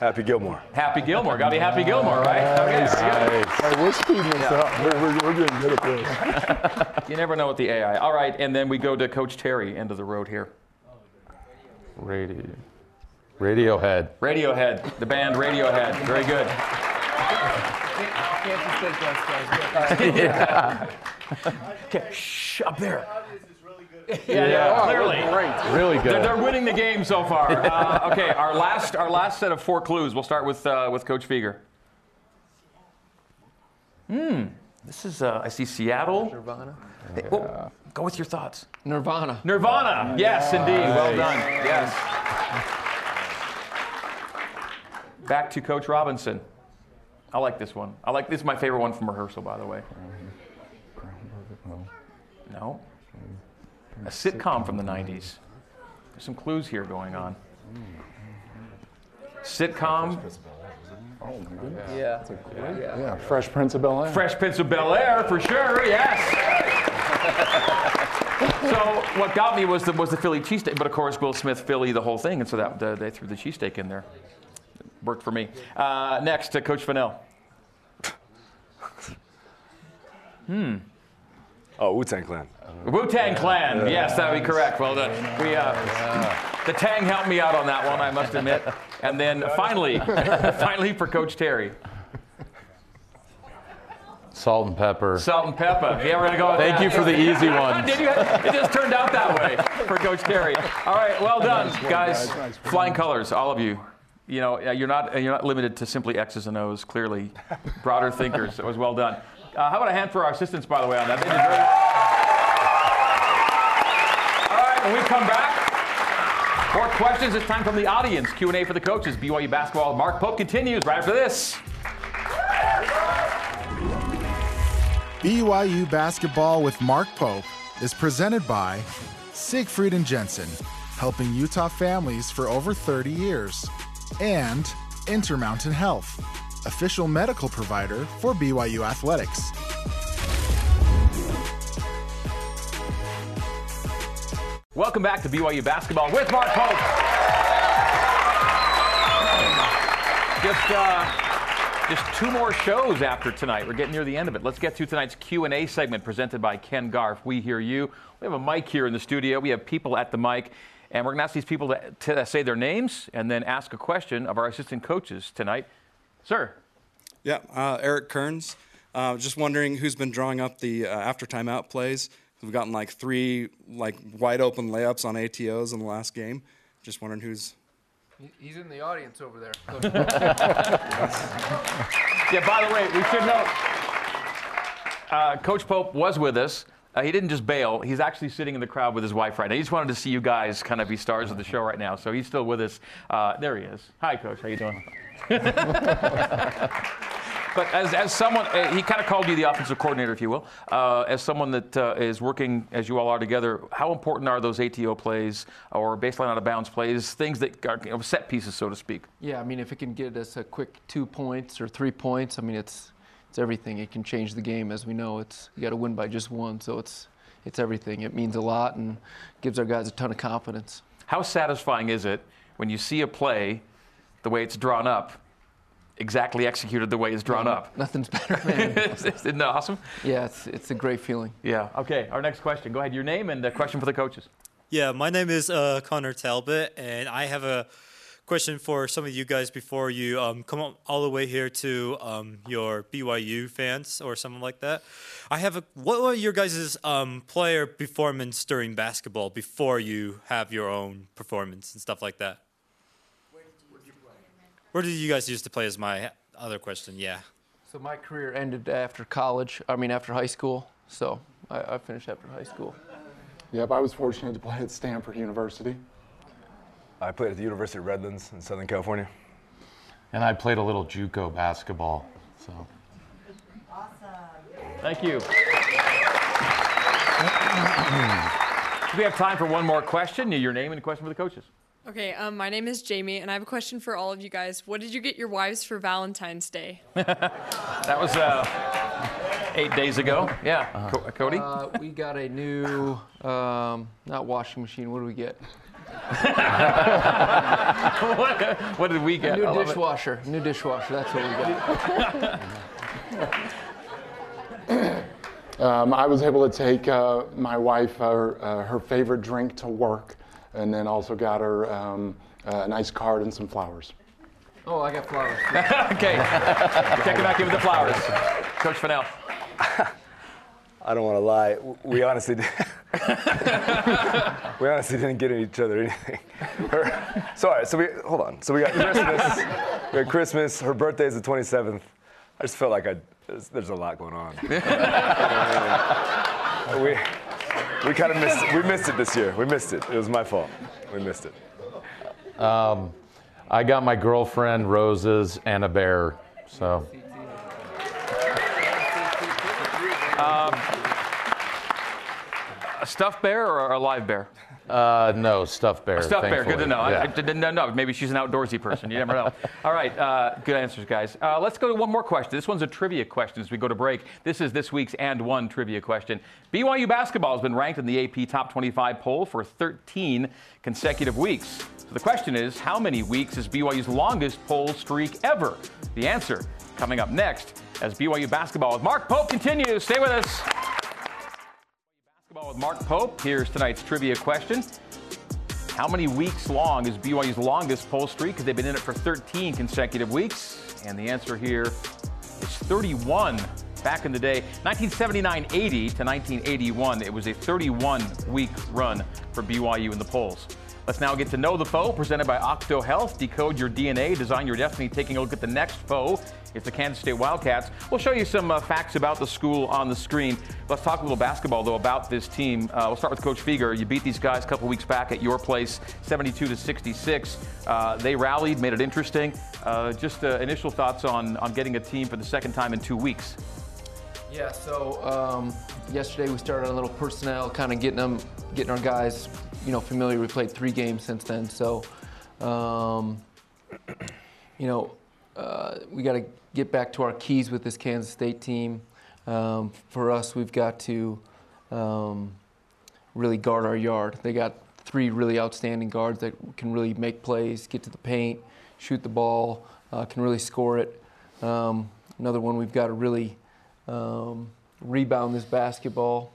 Happy Gilmore. Happy Gilmore. Got to be Happy Gilmore, right? Nice. Okay. Nice. Hey, we're speeding this yeah. up. We're, we're, we're getting good at this. You never know with the A I. All right, and then we go to Coach Terry, end of the road here. Radio. Radiohead. Radiohead. The band Radiohead. Very good. Yeah. Okay. Shh, up there. Yeah, yeah, yeah, clearly. Great. Really good. They're, they're winning the game so far. Uh, okay, our last our last set of four clues. We'll start with uh, with Coach Fueger. Hmm. This is uh, I see Seattle. Nirvana. Yeah. Oh, go with your thoughts. Nirvana. Nirvana. Yes, indeed. Well done. Yes. Back to Coach Robinson. I like this one. I like this is my favorite one from rehearsal, by the way. No. A sitcom from the nineties. There's some clues here going on. Sitcom. Oh, yeah. Yeah. Yeah. yeah. Fresh Prince of Bel-Air. Fresh Prince of Bel-Air, for sure, yes. So what got me was the, was the Philly cheesesteak, but of course Will Smith, Philly, the whole thing, and so that the, they threw the cheesesteak in there. It worked for me. Uh, next, uh, Coach Fennell. Hmm. Oh, Wu-Tang Clan. Wu-Tang Clan. Yeah. Yes, that would be correct. Well done. We, uh, yeah. The Tang helped me out on that one, I must admit. And then finally, finally for Coach Terry. Salt and pepper. Salt and pepper. Yeah, we're going to go with Thank that. you for the easy one. It just turned out that way for Coach Terry. All right, well done, nice one, guys. guys. Nice flying colors, all of you. You know, you're not, you're not limited to simply X's and O's, clearly. Broader thinkers. It was well done. Uh, how about a hand for our assistants, by the way, on that? They did very well. All right, when we come back, more questions. It's time from the audience. Q and A for the coaches. B Y U basketball. Mark Pope continues right after this. B Y U basketball with Mark Pope is presented by Siegfried and Jensen, helping Utah families for over thirty years, and Intermountain Health, official medical provider for B Y U athletics. Welcome back to B Y U basketball with Mark Pope. Just, uh, just two more shows after tonight. We're getting near the end of it. Let's get to tonight's Q and A segment presented by Ken Garf. We hear you. We have a mic here in the studio. We have people at the mic. And we're going to ask these people to, to say their names and then ask a question of our assistant coaches tonight. Sir. Yeah, uh, Eric Kearns. Uh, just wondering who's been drawing up the uh, after timeout plays. We've gotten like three like wide open layups on A T Os in the last game. Just wondering who's. He's in the audience over there. Yeah. By the way, we should note uh, Coach Pope was with us. Uh, he didn't just bail. He's actually sitting in the crowd with his wife right now. He just wanted to see you guys kind of be stars of the show right now. So he's still with us. Uh, there he is. Hi, Coach. How you doing? But as, as someone, uh, he kind of called you the offensive coordinator, if you will. Uh, as someone that uh, is working, as you all are together, how important are those A T O plays or baseline out of bounds plays, things that are you know, set pieces, so to speak? Yeah, I mean, if it can get us a quick two points or three points, I mean, it's... It's everything. It can change the game, as we know. It's you got to win by just one, so it's it's everything. It means a lot and gives our guys a ton of confidence. How satisfying is it when you see a play, the way it's drawn up, exactly executed the way it's drawn no, up? Nothing's better, man. Isn't that awesome? Yeah, it's it's a great feeling. Yeah. Okay. Our next question. Go ahead. Your name and a question for the coaches. Yeah, my name is uh, Connor Talbot, and I have a question for some of you guys before you um, come all the way here to um, your B Y U fans or something like that. I have a, what were your guys' um, player performance during basketball before you have your own performance and stuff like that? Where did you, Where did you play? Where did you guys used to play is my other question, yeah. So my career ended after college, I mean after high school, so I, I finished after high school. Yep, I was fortunate to play at Stanford University. I played at the University of Redlands in Southern California. And I played a little JUCO basketball, so. Awesome. Thank you. We have time for one more question. Your name and a question for the coaches. Okay, um, my name is Jamie, and I have a question for all of you guys. What did you get your wives for Valentine's Day? That was uh, eight days ago. Yeah, uh-huh. Co- Cody? Uh, we got a new, um, not washing machine, what did we get? what, what did we get? A new dishwasher, new dishwasher, that's what we got. um, I was able to take uh, my wife, uh, uh, her favorite drink to work. And then also got her um, uh, a nice card and some flowers. Oh, I got flowers. Okay. Take it back, give it the flowers. Coach Fennell. I don't want to lie. We honestly did. We honestly didn't get each other anything. Her, sorry. So we hold on. So we got Christmas. We got Christmas. Her birthday is the twenty-seventh. I just felt like I. There's, there's a lot going on. um, we. We kind of missed it. We missed it this year. We missed it. It was my fault. We missed it. Um, I got my girlfriend roses and a bear. So. Um, a stuffed bear or a live bear? Uh, no, stuffed bear. A stuffed thankfully. Bear. Good to know. Yeah. I, I didn't know. Maybe she's an outdoorsy person. You never know. All right. Uh, good answers, guys. Uh, let's go to one more question. This one's a trivia question as we go to break. This is this week's and one trivia question. B Y U basketball has been ranked in the A P Top twenty-five poll for thirteen consecutive weeks. So the question is, how many weeks is B Y U's longest poll streak ever? The answer coming up next as B Y U basketball with Mark Pope continues. Stay with us. With Mark Pope, here's tonight's trivia question. How many weeks long is B Y U's longest poll streak? Because they've been in it for thirteen consecutive weeks. And the answer here is thirty-one. Back in the day, nineteen seventy-nine eighty to nineteen eighty-one, it was a thirty-one-week run for B Y U in the polls. Let's now get to Know the Foe, presented by Octo Health. Decode your D N A, design your destiny, taking a look at the next foe. It's the Kansas State Wildcats. We'll show you some uh, facts about the school on the screen. Let's talk a little basketball, though, about this team. Uh, we'll start with Coach Fueger. You beat these guys a couple weeks back at your place, seventy-two to sixty-six. Uh, they rallied, made it interesting. Uh, just uh, initial thoughts on, on getting a team for the second time in two weeks. Yeah, so um, yesterday we started a little personnel, kind of getting them, getting our guys, you know, familiar. We played three games since then, so um, you know, uh, we got to get back to our keys with this Kansas State team. Um, for us, we've got to um, really guard our yard. They got three really outstanding guards that can really make plays, get to the paint, shoot the ball, uh, can really score it. Um, another one we've got to really Um, rebound this basketball.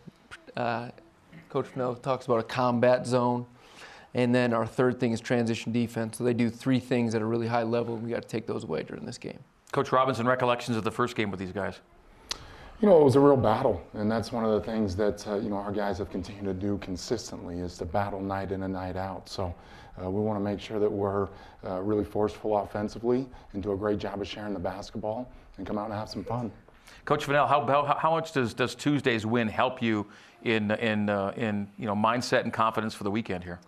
Uh, Coach Fennell talks about a combat zone. And then our third thing is transition defense. So they do three things at a really high level, and we got to take those away during this game. Coach Robinson, recollections of the first game with these guys? You know, it was a real battle, and that's one of the things that, uh, you know, our guys have continued to do consistently is to battle night in and night out. So uh, we want to make sure that we're uh, really forceful offensively and do a great job of sharing the basketball and come out and have some fun. Coach Fennell, how, how, how much does, does Tuesday's win help you in, in, uh, in you know, mindset and confidence for the weekend here?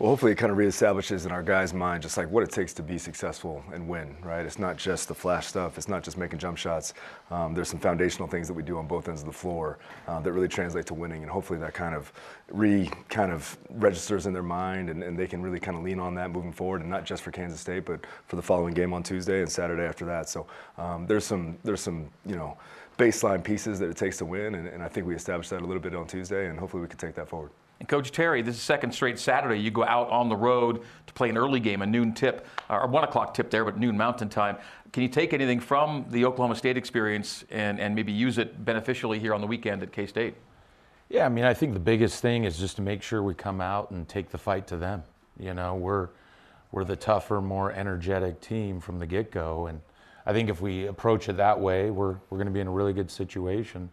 Well, hopefully it kind of reestablishes in our guys' mind just like what it takes to be successful and win, right? It's not just the flash stuff. It's not just making jump shots. Um, there's some foundational things that we do on both ends of the floor uh, that really translate to winning, and hopefully that kind of re kind of registers in their mind, and, and they can really kind of lean on that moving forward, and not just for Kansas State, but for the following game on Tuesday and Saturday after that. So um, there's some there's some you know baseline pieces that it takes to win, and, and I think we established that a little bit on Tuesday, and hopefully we can take that forward. And Coach Terry, this is second straight Saturday. You go out on the road to play an early game, a noon tip, or one o'clock tip there, but noon Mountain Time. Can you take anything from the Oklahoma State experience and, and maybe use it beneficially here on the weekend at K-State? Yeah, I mean, I think the biggest thing is just to make sure we come out and take the fight to them. You know, we're we're the tougher, more energetic team from the get-go, and I think if we approach it that way, we're we're going to be in a really good situation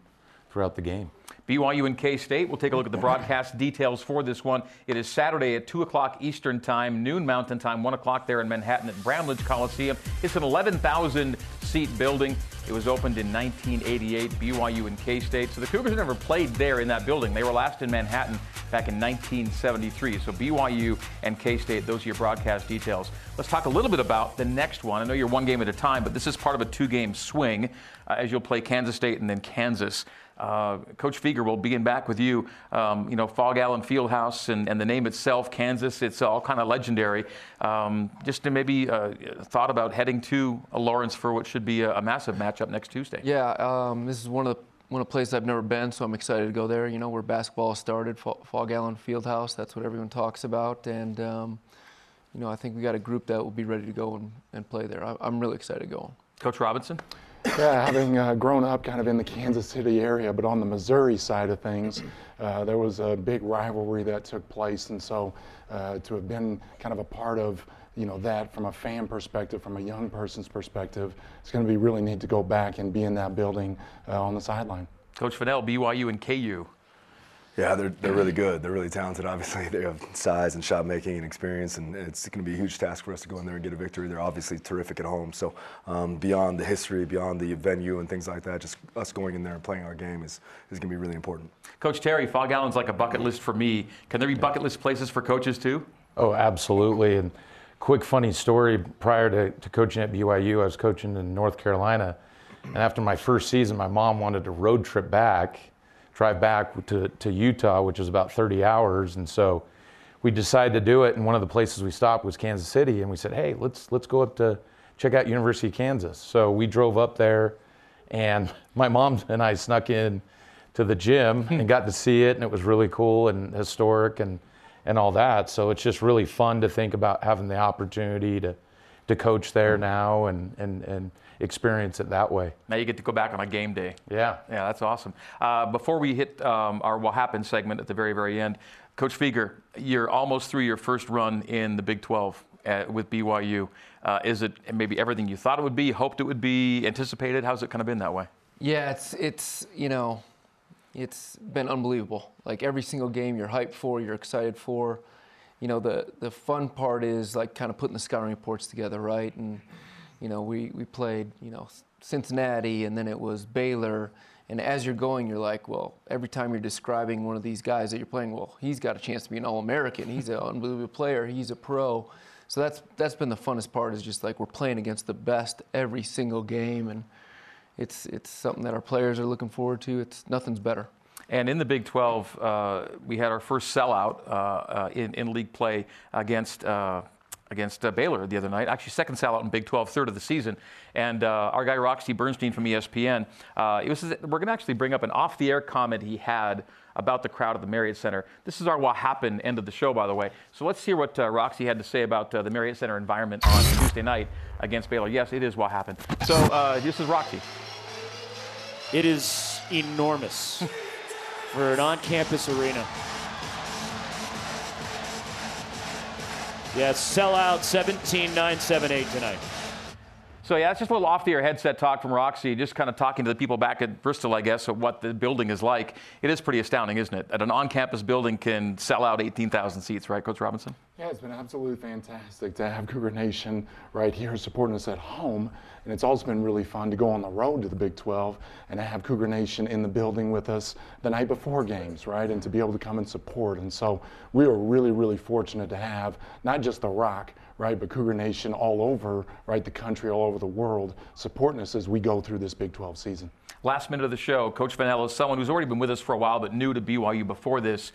throughout the game. B Y U and K-State, we'll take a look at the broadcast details for this one. It is Saturday at two o'clock Eastern Time, noon Mountain Time, one o'clock there in Manhattan at Bramlage Coliseum. It's an eleven thousand seat building. It was opened in nineteen eighty-eight, B Y U and K-State. So the Cougars never played there in that building. They were last in Manhattan back in nineteen seventy-three. So B Y U and K-State, those are your broadcast details. Let's talk a little bit about the next one. I know you're one game at a time, but this is part of a two-game swing uh, as you'll play Kansas State and then Kansas. Uh, Coach Fueger, will begin back with you. Um, you know, Phog Allen Fieldhouse and, and the name itself, Kansas, it's all kind of legendary. Um, just to maybe uh, thought about heading to Lawrence for what should be a, a massive matchup next Tuesday. Yeah, um, this is one of the one of the places I've never been, so I'm excited to go there. You know, where basketball started, Phog Allen Fieldhouse. That's what everyone talks about, and um, you know, I think we got a group that will be ready to go and, and play there. I, I'm really excited to go. Coach Robinson. Yeah, having uh, grown up kind of in the Kansas City area, but on the Missouri side of things, uh, there was a big rivalry that took place, and so uh, to have been kind of a part of, you know, that from a fan perspective, from a young person's perspective, it's going to be really neat to go back and be in that building uh, on the sideline. Coach Fennell, B Y U and K U. Yeah, they're, they're really good. They're really talented, obviously. They have size and shot making and experience, and it's going to be a huge task for us to go in there and get a victory. They're obviously terrific at home. So um, beyond the history, beyond the venue and things like that, just us going in there and playing our game is, is going to be really important. Coach Terry, Phog Allen's like a bucket list for me. Can there be bucket list places for coaches too? Oh, absolutely. And quick funny story, prior to, to coaching at B Y U, I was coaching in North Carolina. And after my first season, my mom wanted to road trip back. drive back to, to Utah, which is about thirty hours. And so we decided to do it. And one of the places we stopped was Kansas City. And we said, hey, let's let's go up to check out University of Kansas. So we drove up there, and my mom and I snuck in to the gym and got to see it. And it was really cool and historic and, and all that. So it's just really fun to think about having the opportunity to to coach there now and, and, and experience it that way. Now you get to go back on a game day. Yeah. Yeah, that's awesome. Uh, before we hit um, our What Happened segment at the very, very end, Coach Fueger, you're almost through your first run in the Big twelve at, with B Y U. Uh, is it maybe everything you thought it would be, hoped it would be, anticipated? How's it kind of been that way? Yeah, it's, it's you know, it's been unbelievable. Like every single game you're hyped for, you're excited for. You know, the, the fun part is like kind of putting the scouting reports together, right? And, you know, we, we played, you know, Cincinnati, and then it was Baylor. And as you're going, you're like, well, every time you're describing one of these guys that you're playing, well, he's got a chance to be an All-American. He's an unbelievable player. He's a pro. So that's that's been the funnest part, is just like we're playing against the best every single game. And it's it's something that our players are looking forward to. It's nothing's better. And in the Big twelve, uh, we had our first sellout uh, uh, in, in league play against uh, against uh, Baylor the other night. Actually, second sellout in Big twelve, third of the season. And uh, our guy Roxy Bernstein from E S P N, uh, it was, we're going to actually bring up an off-the-air comment he had about the crowd at the Marriott Center. This is our What Happened end of the show, by the way. So let's hear what uh, Roxy had to say about uh, the Marriott Center environment on Tuesday night against Baylor. Yes, it is What Happened. So uh, this is Roxy. It is enormous. For an on-campus arena. Yeah, sellout seventeen nine seventy-eight tonight. So yeah, it's just a little off the air headset talk from Roxy, just kind of talking to the people back at Bristol, I guess, of what the building is like. It is pretty astounding, isn't it? That an on-campus building can sell out eighteen thousand seats, right, Coach Robinson? Yeah, it's been absolutely fantastic to have Cougar Nation right here supporting us at home. And it's also been really fun to go on the road to the Big twelve and to have Cougar Nation in the building with us the night before games, right, and to be able to come and support. And so we are really, really fortunate to have not just The Rock, right, but Cougar Nation all over, right, the country, all over the world, supporting us as we go through this Big twelve season. Last minute of the show, Coach Fennell is someone who's already been with us for a while but new to B Y U before this.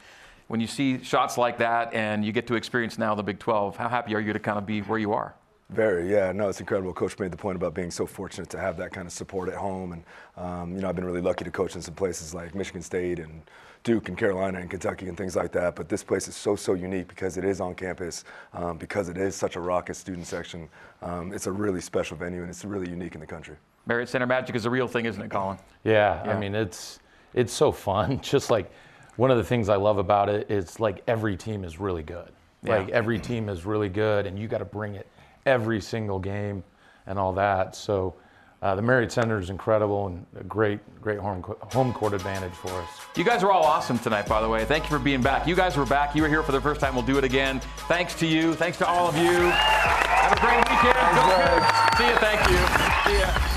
When you see shots like that and you get to experience now the Big twelve, how happy are you to kind of be where you are? Very, yeah, no, it's incredible. Coach made the point about being so fortunate to have that kind of support at home. And, um, you know, I've been really lucky to coach in some places like Michigan State and Duke and Carolina and Kentucky and things like that. But this place is so, so unique because it is on campus, um, because it is such a raucous student section. Um, it's a really special venue, and it's really unique in the country. Marriott Center magic is a real thing, isn't it, Colin? Yeah, yeah. I mean, it's it's so fun. Just like one of the things I love about it is like every team is really good. Yeah. Like every team is really good, and you got to bring it every single game and all that. So uh, the Marriott Center is incredible and a great, great home, home court advantage for us. You guys were all awesome tonight, by the way. Thank you for being back. You guys were back. You were here for the first time. We'll do it again. Thanks to you. Thanks to all of you. Have a great weekend. Go Bears. See you. Thank you. See ya.